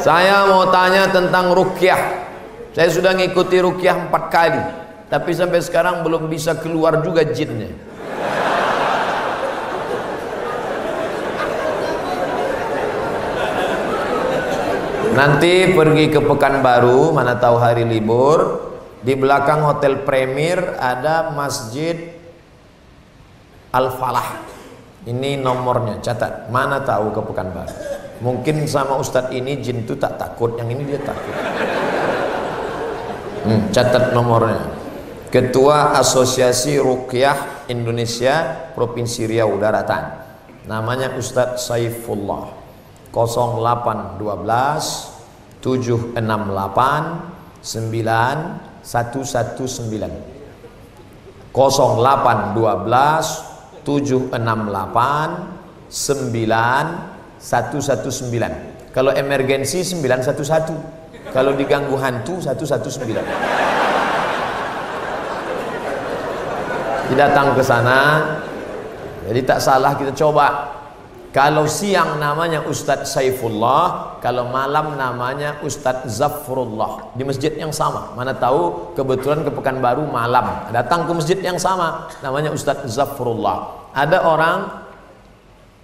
Saya mau tanya tentang ruqyah. Saya sudah ngikuti ruqyah 4 kali, tapi sampai sekarang belum bisa keluar juga jinnya. Nanti pergi ke Pekanbaru, mana tahu hari libur. Di belakang Hotel Premier ada Masjid Al-Falah. Ini nomornya, catat. Mana tahu ke Pekanbaru. Mungkin sama Ustadz ini jin itu tak takut, yang ini dia takut. Catat nomornya. Ketua Asosiasi Ruqyah Indonesia Provinsi Riau Daratan. Namanya Ustaz Saifullah. 0812 768 9119. 0812 768 9119. Kalau emergensi 911. Kalau diganggu hantu 119. Datang ke sana. Jadi tak salah kita coba. Kalau siang namanya Ustaz Saifullah, kalau malam namanya Ustaz Zafrullah. Di masjid yang sama. Mana tahu kebetulan ke Pekanbaru malam, datang ke masjid yang sama, namanya Ustaz Zafrullah. Ada orang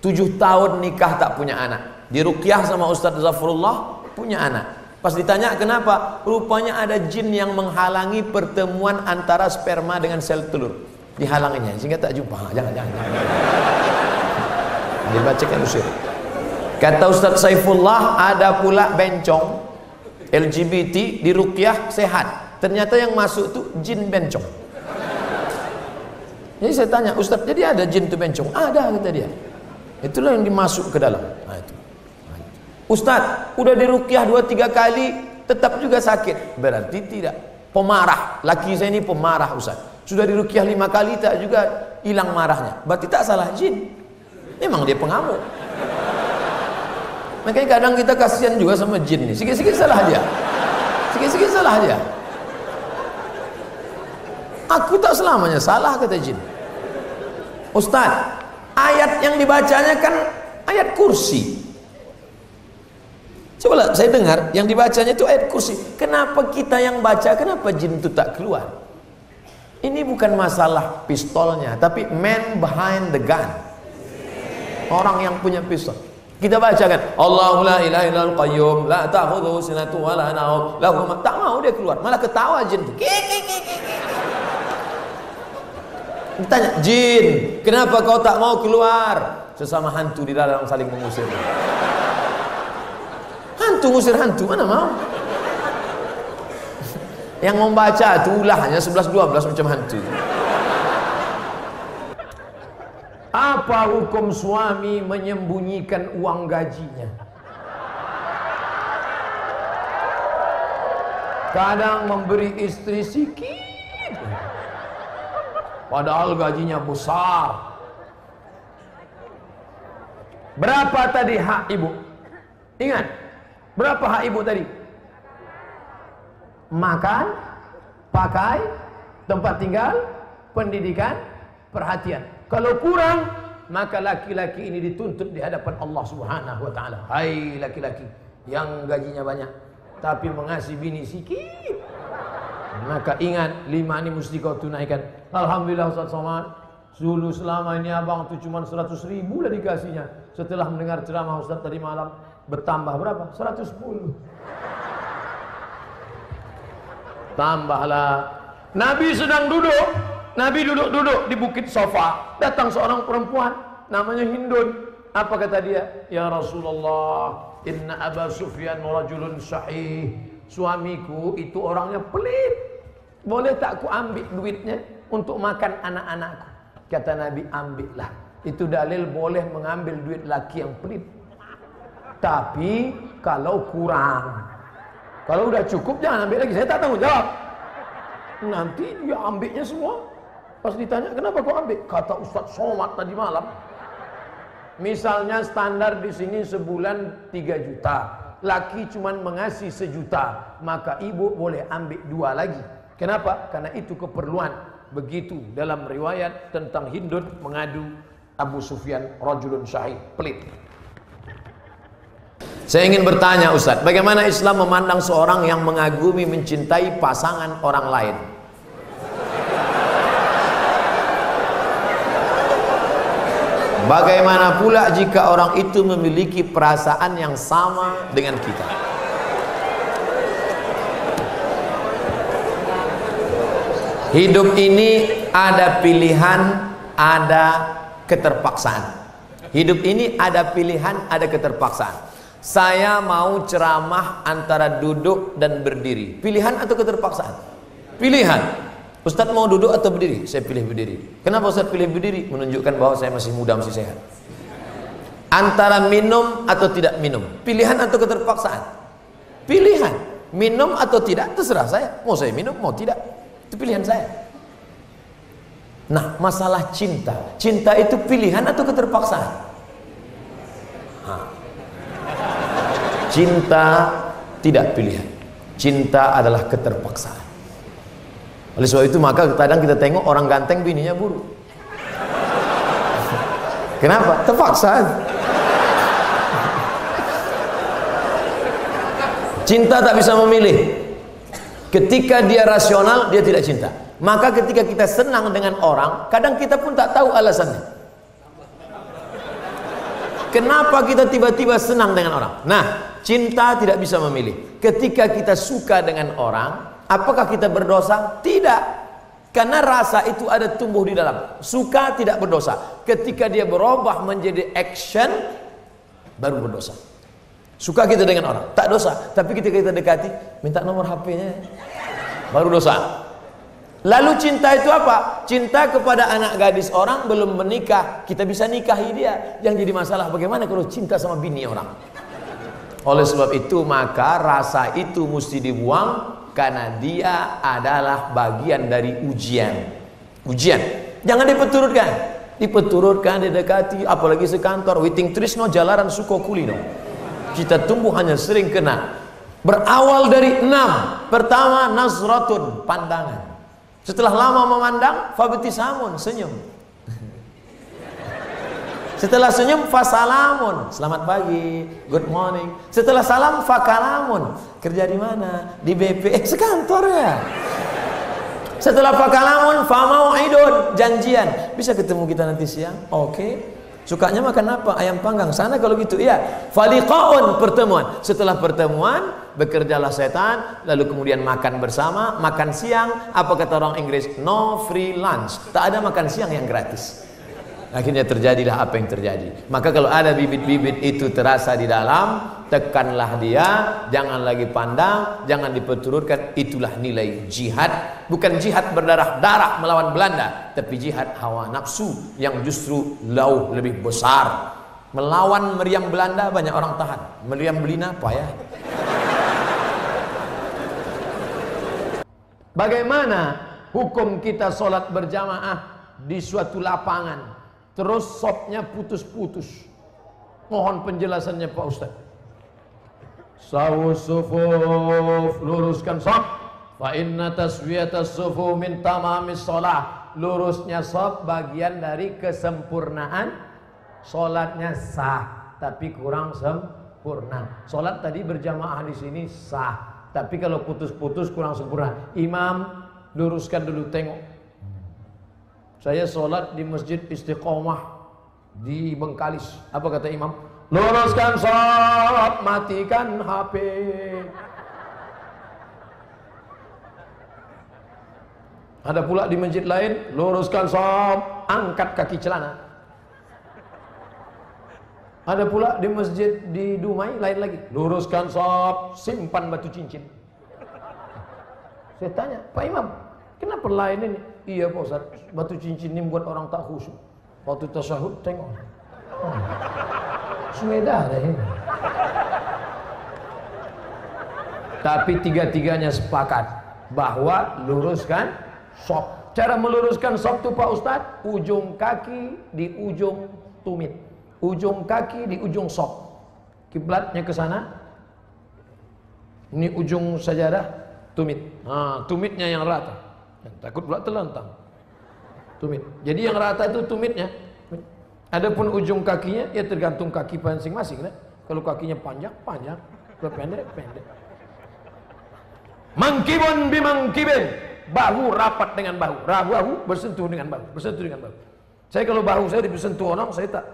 7 tahun nikah tak punya anak. Diruqyah sama Ustaz Zafrullah, punya anak. Pas ditanya kenapa, rupanya ada jin yang menghalangi pertemuan antara sperma dengan sel telur, dihalanginya sehingga tak jumpa. Jangan dibacakan usir. Kata Ustaz Saifullah, ada pula bencong LGBT di ruqyah sehat. Ternyata yang masuk tuh jin bencong. Jadi saya tanya, Ustaz, jadi ada jin tuh bencong? Ada, kata dia. Itulah yang dimasuk ke dalam. Nah, itu. Ustaz, udah diruqyah 2-3 kali tetap juga sakit. Berarti tidak. Pemarah. Laki saya ini pemarah, Ustaz. Sudah diruqyah 5 kali tak juga hilang marahnya. Berarti tak salah jin. Memang dia pengamuk. Makanya kadang kita kasihan juga sama jin nih. Sikit-sikit salah dia. Sikit-sikit salah dia. Aku tak selamanya salah, kata jin. Ustaz, ayat yang dibacanya kan ayat kursi. Coba saya dengar, yang dibacanya itu ayat kursi. Kenapa kita yang baca, kenapa jin itu tak keluar? Ini bukan masalah pistolnya, tapi man behind the gun. Orang yang punya pistol. Kita bacakan, Allahu la ilaha illal qayyum, la ta'khudhuhu sinatun wa la nawm, lahu ma. Tak mau dia keluar, malah ketawa jin itu. Ditanya, jin, kenapa kau tak mau keluar? Sesama hantu di dalam saling mengusir. Hantu ngusir hantu, mana mau? Yang membaca itu ulahnya 11-12 macam hantu. Apa hukum suami menyembunyikan uang gajinya? Kadang memberi istri sikit, padahal gajinya besar. Berapa tadi hak ibu? Ingat, berapa hak ibu tadi? Makan, pakai, tempat tinggal, pendidikan, perhatian. Kalau kurang, maka laki-laki ini dituntut di hadapan Allah Subhanahu wa taala. Hai laki-laki yang gajinya banyak tapi mengasihi bini sikit, maka ingat 5 ini mesti kau tunaikan. Alhamdulillah Ustaz Somad, dulu selama ini abang tuh cuma 100 ribu lah dikasihnya. Setelah mendengar ceramah Ustaz tadi malam, bertambah berapa? 110. Tambahlah. Nabi sedang duduk. Nabi duduk-duduk di bukit sofa. Datang seorang perempuan, namanya Hindun. Apa kata dia? Ya Rasulullah, inna Abu Sufyan rajulun sahih. Suamiku itu orangnya pelit. Boleh tak aku ambil duitnya untuk makan anak-anakku? Kata Nabi, ambillah. Itu dalil boleh mengambil duit laki yang pelit. Tapi kalau kurang, kalau udah cukup jangan ambil lagi. Saya tak tanggung jawab. Nanti dia ambilnya semua. Pas ditanya kenapa kau ambil, kata Ustaz Somad tadi malam, misalnya standar di sini sebulan 3 juta, laki cuman mengasih 1 juta, maka ibu boleh ambil 2 lagi. Kenapa? Karena itu keperluan. Begitu dalam riwayat tentang Hindun mengadu Abu Sufyan rajulun syahid, pelit. Saya ingin bertanya Ustaz, bagaimana Islam memandang seorang yang mengagumi, mencintai pasangan orang lain? Bagaimana pula jika orang itu memiliki perasaan yang sama dengan kita? Hidup ini ada pilihan, ada keterpaksaan. Hidup ini ada pilihan, ada keterpaksaan. Saya mau ceramah antara duduk dan berdiri. Pilihan atau keterpaksaan? Pilihan. Ustadz mau duduk atau berdiri? Saya pilih berdiri. Kenapa Ustadz pilih berdiri? Menunjukkan bahwa saya masih muda, masih sehat. Antara minum atau tidak minum, pilihan atau keterpaksaan? Pilihan. Minum atau tidak, terserah saya. Mau saya minum, mau tidak, itu pilihan saya. Nah, masalah cinta, cinta itu pilihan atau keterpaksaan? Cinta tidak pilihan, cinta adalah keterpaksaan. Oleh sebab itu maka kadang kita tengok orang ganteng bininya buruk. Kenapa? Terpaksa. Cinta tak bisa memilih. Ketika dia rasional, dia tidak cinta. Maka ketika kita senang dengan orang, kadang kita pun tak tahu alasannya. Kenapa kita tiba-tiba senang dengan orang? Nah, cinta tidak bisa memilih. Ketika kita suka dengan orang, apakah kita berdosa? Tidak. Karena rasa itu ada tumbuh di dalam. Suka tidak berdosa. Ketika dia berubah menjadi action, baru berdosa. Suka kita dengan orang, tak dosa. Tapi ketika kita dekati, minta nomor HP-nya, baru dosa. Lalu cinta itu apa? Cinta kepada anak gadis orang belum menikah, kita bisa nikahi dia. Yang jadi masalah bagaimana kalau cinta sama bini orang? Oleh sebab itu maka rasa itu mesti dibuang, karena dia adalah bagian dari ujian. Ujian jangan diperturutkan, diperturutkan, didekati, apalagi sekantor. Witing trisno jalaran suko kulino. Kita tumbuh hanya sering kena. Berawal dari 6. Pertama nazratun, pandangan. Setelah lama memandang, fabetisamun, senyum. Setelah senyum, fasalamun, selamat pagi, good morning. Setelah salam, fakalamun, kerja di mana? Di BP, sekantor ya. Setelah fakalamun, famau'idun, janjian. Bisa ketemu kita nanti siang? Oke. Sukanya makan apa? Ayam panggang. Sana kalau gitu, iya. Faliqa'un, pertemuan. Setelah pertemuan, bekerjalah setan, lalu kemudian makan bersama, makan siang. Apa kata orang Inggris? No free lunch. Tak ada makan siang yang gratis. Akhirnya terjadilah apa yang terjadi. Maka kalau ada bibit-bibit itu terasa di dalam, tekanlah dia, jangan lagi pandang, jangan diperturutkan. Itulah nilai jihad. Bukan jihad berdarah-darah melawan Belanda, tapi jihad hawa nafsu yang justru jauh lebih besar. Melawan meriam Belanda banyak orang tahan, meriam Belina payah. Bagaimana hukum kita solat berjamaah di suatu lapangan, terus sopnya putus-putus? Mohon penjelasannya Pak Ustaz. Sawus sufuf, luruskan sop. Fa inna taswiyatas sufuf min tamamis sholah. Lurusnya sop bagian dari kesempurnaan. Sholatnya sah, tapi kurang sempurna. Sholat tadi berjamaah di sini sah, tapi kalau putus-putus kurang sempurna. Imam, luruskan dulu, tengok. Saya sholat di masjid Istiqomah di Bengkalis. Apa kata imam? Luruskan sholat, matikan HP. Ada pula di masjid lain, luruskan sholat, angkat kaki celana. Ada pula di masjid di Dumai lain lagi, luruskan sholat, simpan batu cincin. Saya tanya, Pak Imam, kenapa lain ini? Iya Pak Ustaz, batu cincin ini buat orang tak khusyuk. Waktu tasyahud tengok, sudah deh. Tapi tiga-tiganya sepakat bahwa luruskan sop. Cara meluruskan sop itu Pak Ustaz, ujung kaki di ujung tumit, ujung kaki di ujung sop, kiblatnya ke sana. Ini ujung sajadah, tumit. Nah, tumitnya yang rata. Takut pula terlentang tumit. Jadi yang rata itu tumitnya. Adapun ujung kakinya ya tergantung kaki masing-masing. Kalau kakinya panjang, panjang. Kalau pendek, pendek. Mangkibun bimangkibin. Bahu rapat dengan bahu. Bahu bersentuh dengan bahu. Bersentuh dengan bahu. Saya kalau bahu saya disentuh orang, saya tak.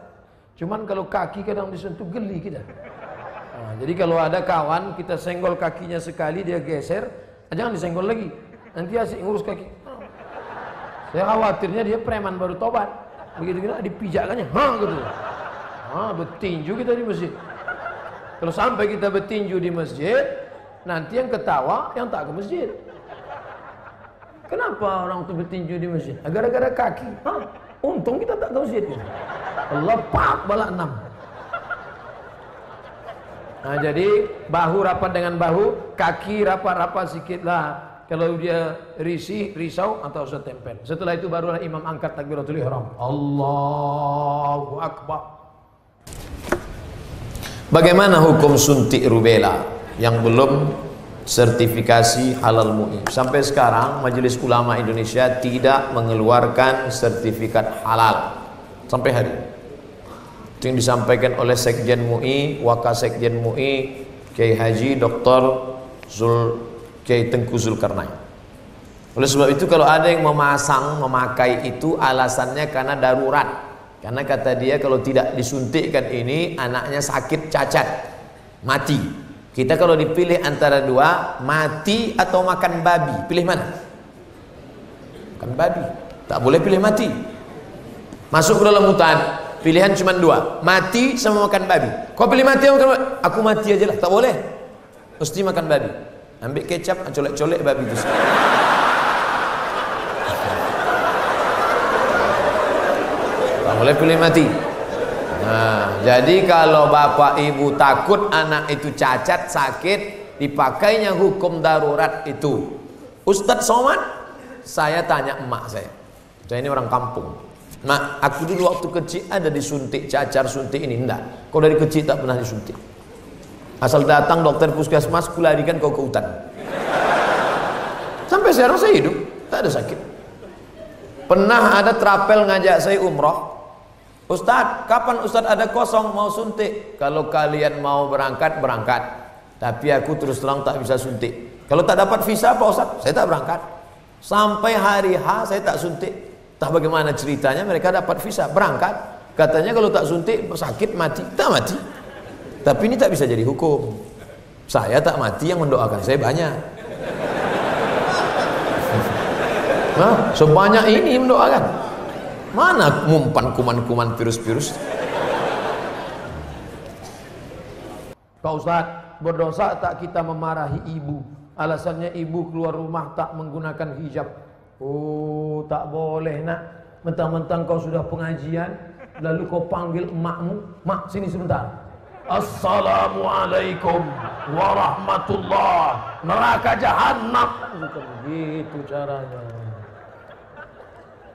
Cuman kalau kaki kadang disentuh, geli kita. Nah, jadi kalau ada kawan, kita senggol kakinya sekali, dia geser. Jangan disenggol lagi. Nanti asik ngurus kaki. Saya khawatirnya dia preman baru tobat. Begitu kita dipijakannya. Gitu. Bertinju kita di masjid. Kalau sampai kita bertinju di masjid, nanti yang ketawa, yang tak ke masjid. Kenapa orang itu bertinju di masjid? Gara-gara kaki. Untung kita tak ke masjid. Lepak balak 6. Nah, jadi bahu rapat dengan bahu, kaki rapat-rapat sedikit lah. Kalau dia risih, risau, atau setempel. Setelah itu barulah imam angkat takbiratul ihram. Allahu Akbar. Bagaimana hukum suntik rubella yang belum sertifikasi halal Mu'i? Sampai sekarang Majelis Ulama Indonesia tidak mengeluarkan sertifikat halal sampai hari ini. Itu yang disampaikan oleh Sekjen Mu'i, Wakasekjen Mu'i, K.H. Dr. Zul, Kiai Tengku Zulkarnain. Oleh sebab itu kalau ada yang memakai itu alasannya karena darurat. Karena kata dia kalau tidak disuntikkan ini anaknya sakit cacat, mati. Kita kalau dipilih antara dua, mati atau makan babi, pilih mana? Makan babi. Tak boleh pilih mati. Masuk ke dalam hutan, pilihan cuma dua, mati sama makan babi. Kau pilih mati atau makan babi? Aku mati aja lah, tak boleh. Mesti makan babi. Ambil kecap, colek-colek babi itu. Boleh pilih mati. Nah, jadi kalau bapak ibu takut anak itu cacat sakit, dipakainya hukum darurat itu. Ustaz Somad, saya tanya emak saya. Saya ini orang kampung. Nah, aku dulu waktu kecil ada disuntik cacar, suntik ini enggak. Kau dari kecil tak pernah disuntik. Asal datang dokter puskesmas, kularikan kau ke hutan. Sampai sekarang saya hidup, tak ada sakit. Pernah ada trapel ngajak saya umroh. Ustaz, kapan Ustaz ada kosong mau suntik? Kalau kalian mau berangkat, berangkat. Tapi aku terus terang tak bisa suntik. Kalau tak dapat visa Pak Ustaz, saya tak berangkat. Sampai hari H saya tak suntik. Tak bagaimana ceritanya mereka dapat visa, berangkat. Katanya kalau tak suntik, sakit, mati. Tak mati. Tapi ini tak bisa jadi hukum. Saya tak mati, yang mendoakan saya banyak. Nah, sebanyak ini mendoakan. Mana ngumpan kuman-kuman virus-virus? Pak Ustaz, berdosa tak kita memarahi ibu? Alasannya ibu keluar rumah tak menggunakan hijab. Oh, tak boleh nak. Mentang-mentang kau sudah pengajian, lalu kau panggil emakmu. Mak, sini sebentar. Assalamualaikum warahmatullahi. Neraka jahanam. Bukan begitu caranya.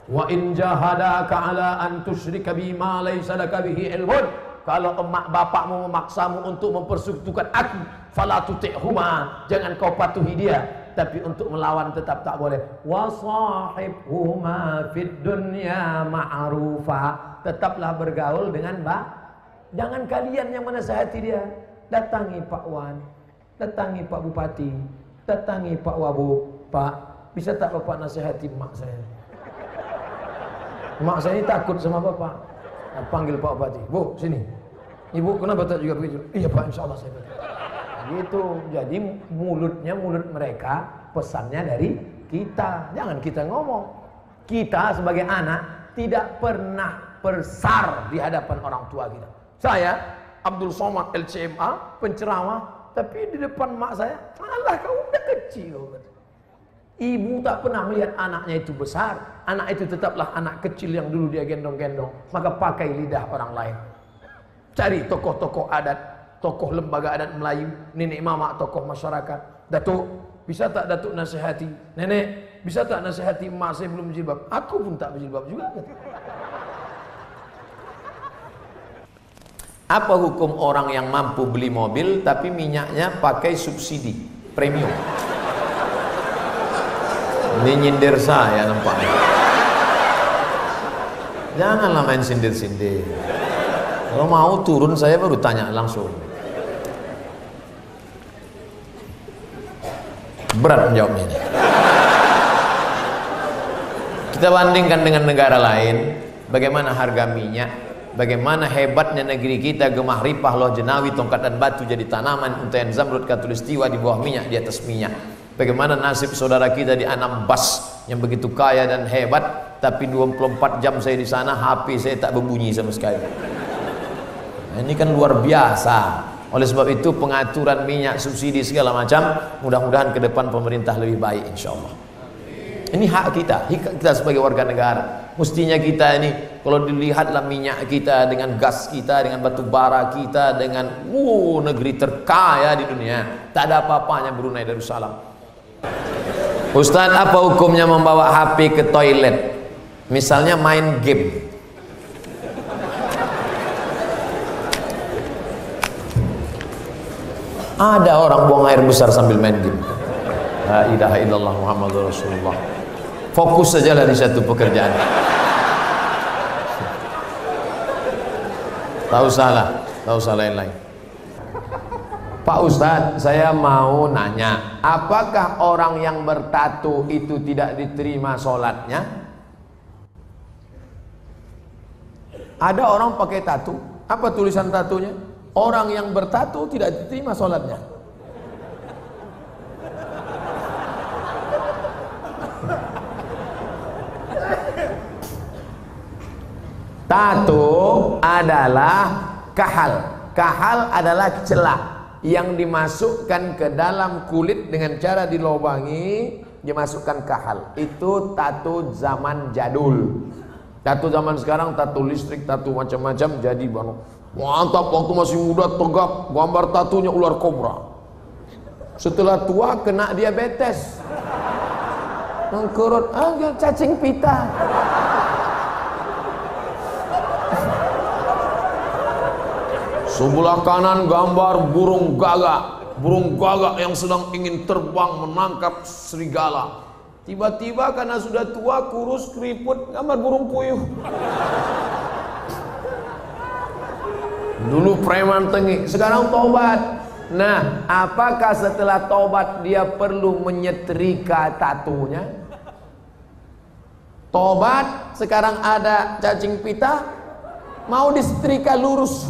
Wa in jahadaka ala an tusyrika bima laysa laka bihi ilmun. Kalau emak bapakmu memaksamu untuk mempersekutukan aku, fala tuti'huma, jangan kau patuhi dia. Tapi untuk melawan tetap tak boleh. Wa sahibhuma fid dunya ma'rufa. Tetaplah bergaul dengan mbak. Jangan kalian yang menasihati dia. Datangi Pak Wan, datangi Pak Bupati, datangi Pak Wabu. Pak, bisa tak bapak nasihati mak saya? Mak saya ini takut sama bapak. Nah, panggil Pak Bupati, Bu, sini. Ibu, kenapa tak juga begitu? Iya Pak, insya Allah saya begitu. Gitu, jadi mulutnya mulut mereka, pesannya dari kita. Jangan kita ngomong. Kita sebagai anak tidak pernah bersar di hadapan orang tua kita. Saya, Abdul Somad LCMA, penceramah, tapi di depan mak saya, alah kau udah kecil. Ibu tak pernah melihat anaknya itu besar. Anak itu tetaplah anak kecil yang dulu dia gendong-gendong. Maka pakai lidah orang lain. Cari tokoh-tokoh adat, tokoh lembaga adat Melayu, nenek mama, tokoh masyarakat. Datuk, bisa tak datuk nasihati? Nenek, bisa tak nasihati emak saya belum berjilbab? Aku pun tak berjilbab juga. Apa hukum orang yang mampu beli mobil tapi minyaknya pakai subsidi premium? Ini nyindir saya nampaknya. Janganlah main sindir-sindir. Kalau mau turun saya baru tanya langsung. Berat menjawabnya ini. Kita bandingkan dengan negara lain, bagaimana harga minyak, bagaimana hebatnya negeri kita, gemah ripah, loh jenawi, tongkat dan batu jadi tanaman, untayan zamrud, katulistiwa di bawah minyak, di atas minyak. Bagaimana nasib saudara kita di Anambas yang begitu kaya dan hebat, tapi 24 jam saya di sana HP saya tak berbunyi sama sekali. Nah, ini kan luar biasa. Oleh sebab itu pengaturan minyak, subsidi segala macam, mudah-mudahan ke depan pemerintah lebih baik, insya Allah. Ini hak kita, sebagai warga negara. Mestinya kita ini kalau dilihatlah minyak kita dengan gas kita, dengan batu bara kita, dengan negeri terkaya di dunia, tak ada apa-apanya Brunei Darussalam. Ustaz, apa hukumnya membawa HP ke toilet? Misalnya main game. Ada orang buang air besar sambil main game. La ilaha illallah Muhammadur Rasulullah. Fokus sajalah di satu pekerjaan. Tak usah lain-lain. Pak Ustadz, saya mau nanya, apakah orang yang bertato itu tidak diterima sholatnya? Ada orang pakai tato, apa tulisan tatonya? Orang yang bertato tidak diterima sholatnya. Tato adalah kahal. Kahal adalah celah yang dimasukkan ke dalam kulit dengan cara dilubangi, dimasukkan kahal. Itu tato zaman jadul. Tato zaman sekarang, tato listrik, tato macam-macam jadi baru. Mantap, waktu masih muda tegap, gambar tatunya ular kobra. Setelah tua kena diabetes, nengkerut, cacing pita. Sebelah kanan gambar burung gagak yang sedang ingin terbang menangkap serigala. Tiba-tiba karena sudah tua, kurus, keriput, gambar burung puyuh. Dulu preman tengik, sekarang tobat. Nah, apakah setelah tobat dia perlu menyetrika tatunya? Tobat, sekarang ada cacing pita, mau disetrika lurus.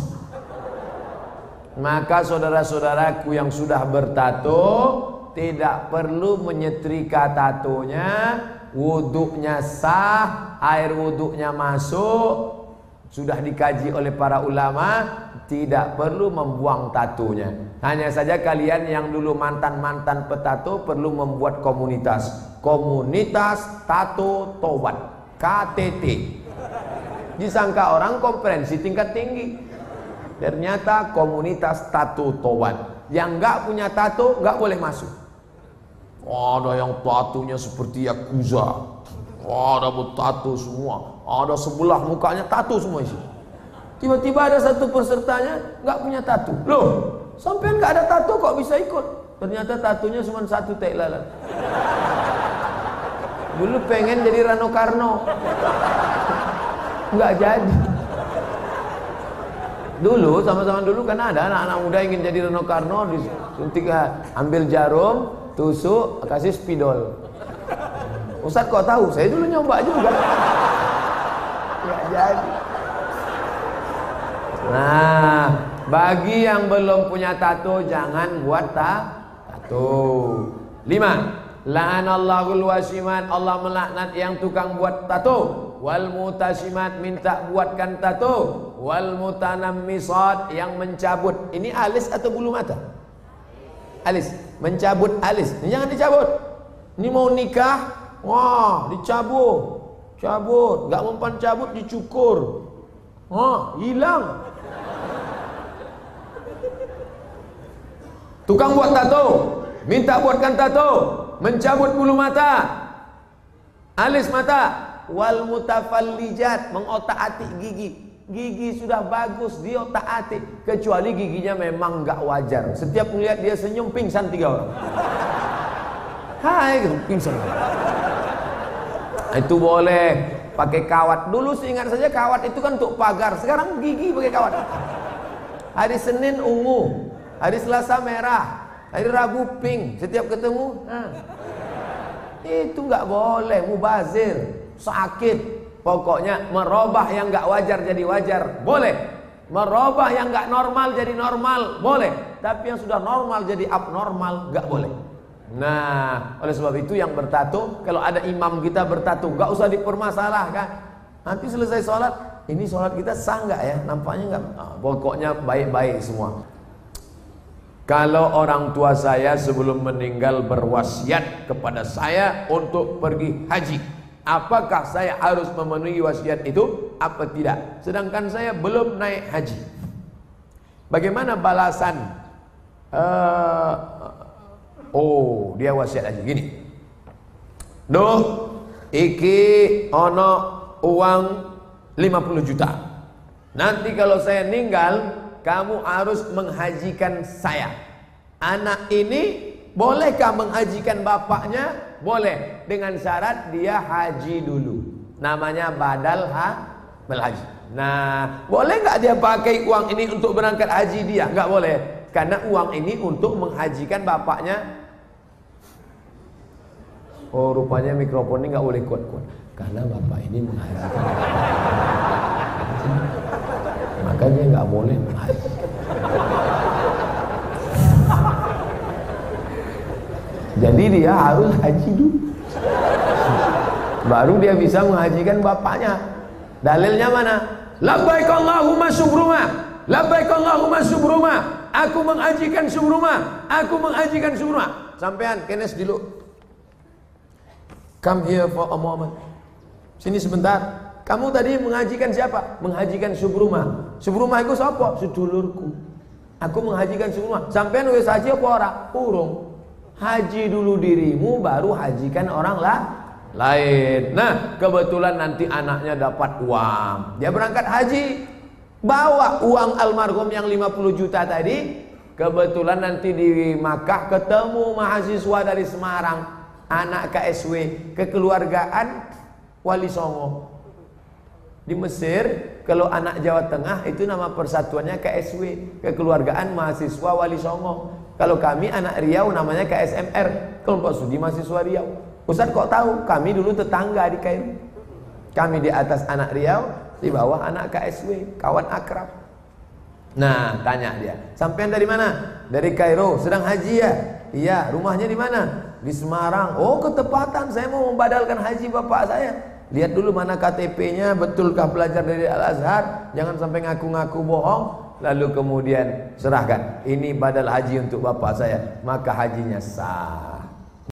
Maka saudara-saudaraku yang sudah bertato tidak perlu menyetrika tatunya, wuduknya sah, air wuduknya masuk. Sudah dikaji oleh para ulama, tidak perlu membuang tatunya. Hanya saja kalian yang dulu mantan-mantan petato perlu membuat komunitas. Komunitas Tato Tobat, KTT. Disangka orang konferensi tingkat tinggi, ternyata komunitas Tato Tobat. Yang nggak punya tato nggak boleh masuk. Ada yang tatunya seperti yakuza, ada tato semua, ada sebelah mukanya tato semua isi. Tiba-tiba ada satu pesertanya nggak punya tato. Loh, sampai nggak ada tato kok bisa ikut? Ternyata tatunya cuma satu tek lalat. Dulu pengen jadi Rano Karno, nggak jadi. Dulu sama-sama dulu kan ada anak-anak muda ingin jadi Rano Karno, disuntik, ambil jarum, tusuk, kasih spidol. Ustaz kok tahu? Saya dulu nyoba juga. Jadi. Nah, bagi yang belum punya tato jangan buat tato. 5. La'anallahul wasimat, Allah melaknat yang tukang buat tato. Wal mutasimat, minta buatkan tato. Wal mutanammisat, yang mencabut. Ini alis atau bulu mata? Alis, mencabut alis. Ini jangan dicabut. Ini mau nikah, wah, dicabut. Cabut, nggak mempan cabut, dicukur, hilang. Tukang buat tato, minta buatkan tato, mencabut bulu mata, alis mata. Wal mutafallijat, mengotak-atik gigi. Gigi sudah bagus, diotak-atik, kecuali giginya memang nggak wajar. Setiap melihat dia senyum pingsan 3 orang. Hai, pingsan. Itu boleh pakai kawat. Dulu seingat saja kawat itu kan untuk pagar. Sekarang gigi pakai kawat. Hari Senin ungu, hari Selasa merah, Hari Rabu pink, setiap ketemu. Nah. Itu nggak boleh, mubazir, sakit. Pokoknya merubah yang nggak wajar jadi wajar, boleh. Merubah yang nggak normal jadi normal, boleh. Tapi yang sudah normal jadi abnormal, nggak boleh. Nah, oleh sebab itu yang bertato, kalau ada imam kita bertato, nggak usah dipermasalahkan. Nanti selesai sholat, ini sholat kita sah nggak ya? Nampaknya nggak. Nah, pokoknya baik-baik semua. Kalau orang tua saya sebelum meninggal berwasiat kepada saya untuk pergi haji, apakah saya harus memenuhi wasiat itu apa tidak? Sedangkan saya belum naik haji. Bagaimana balasan? Oh, dia wasiat haji gini. Nuh, iki ono uang 50 juta. Nanti kalau saya meninggal, kamu harus menghajikan saya. Anak ini bolehkah menghajikan bapaknya? Boleh, dengan syarat dia haji dulu. Namanya badal haji. Nah, boleh nggak dia pakai uang ini untuk berangkat haji dia? Nggak boleh, karena uang ini untuk menghajikan bapaknya. Oh, rupanya mikrofon ini nggak boleh kuat-kuat, karena bapak ini menghajikan. Maka dia nggak boleh menghaji. Jadi dia harus haji dulu, baru dia bisa menghajikan bapaknya. Dalilnya mana? Labbaik Allahumma subruma, labbaik Allahumma subruma. Aku menghajikan subruma, aku menghajikan subruma. Sampean kenes dulu. Come here for a moment. Sini sebentar. Kamu tadi menghajikan siapa? Menghajikan subrumah. Subrumah itu siapa? Sedulurku. Aku menghajikan subrumah. Sampai nulis haji apa orang? Urung. Haji dulu dirimu, baru hajikan orang lah lain. Nah, kebetulan nanti anaknya dapat uang, dia berangkat haji, bawa uang almarhum yang 50 juta tadi. Kebetulan nanti di Makkah ketemu mahasiswa dari Semarang, anak KSW, kekeluargaan Wali Songo. Di Mesir, kalau anak Jawa Tengah itu nama persatuannya KSW, kekeluargaan mahasiswa Wali Songo. Kalau kami anak Riau namanya KSMR, kelompok studi mahasiswa Riau. Ustaz kok tahu? Kami dulu tetangga di Cairo. Kami di atas anak Riau, di bawah anak KSW, kawan akrab. Nah, tanya dia, sampean dari mana? Dari Cairo, sedang haji ya? Iya, rumahnya di mana? Di Semarang. Oh, ketepatan, saya mau membadalkan haji bapak saya. Lihat dulu mana KTP-nya, betulkah pelajar dari Al-Azhar, jangan sampai ngaku-ngaku bohong. Lalu kemudian serahkan, ini badal haji untuk bapak saya, maka hajinya sah.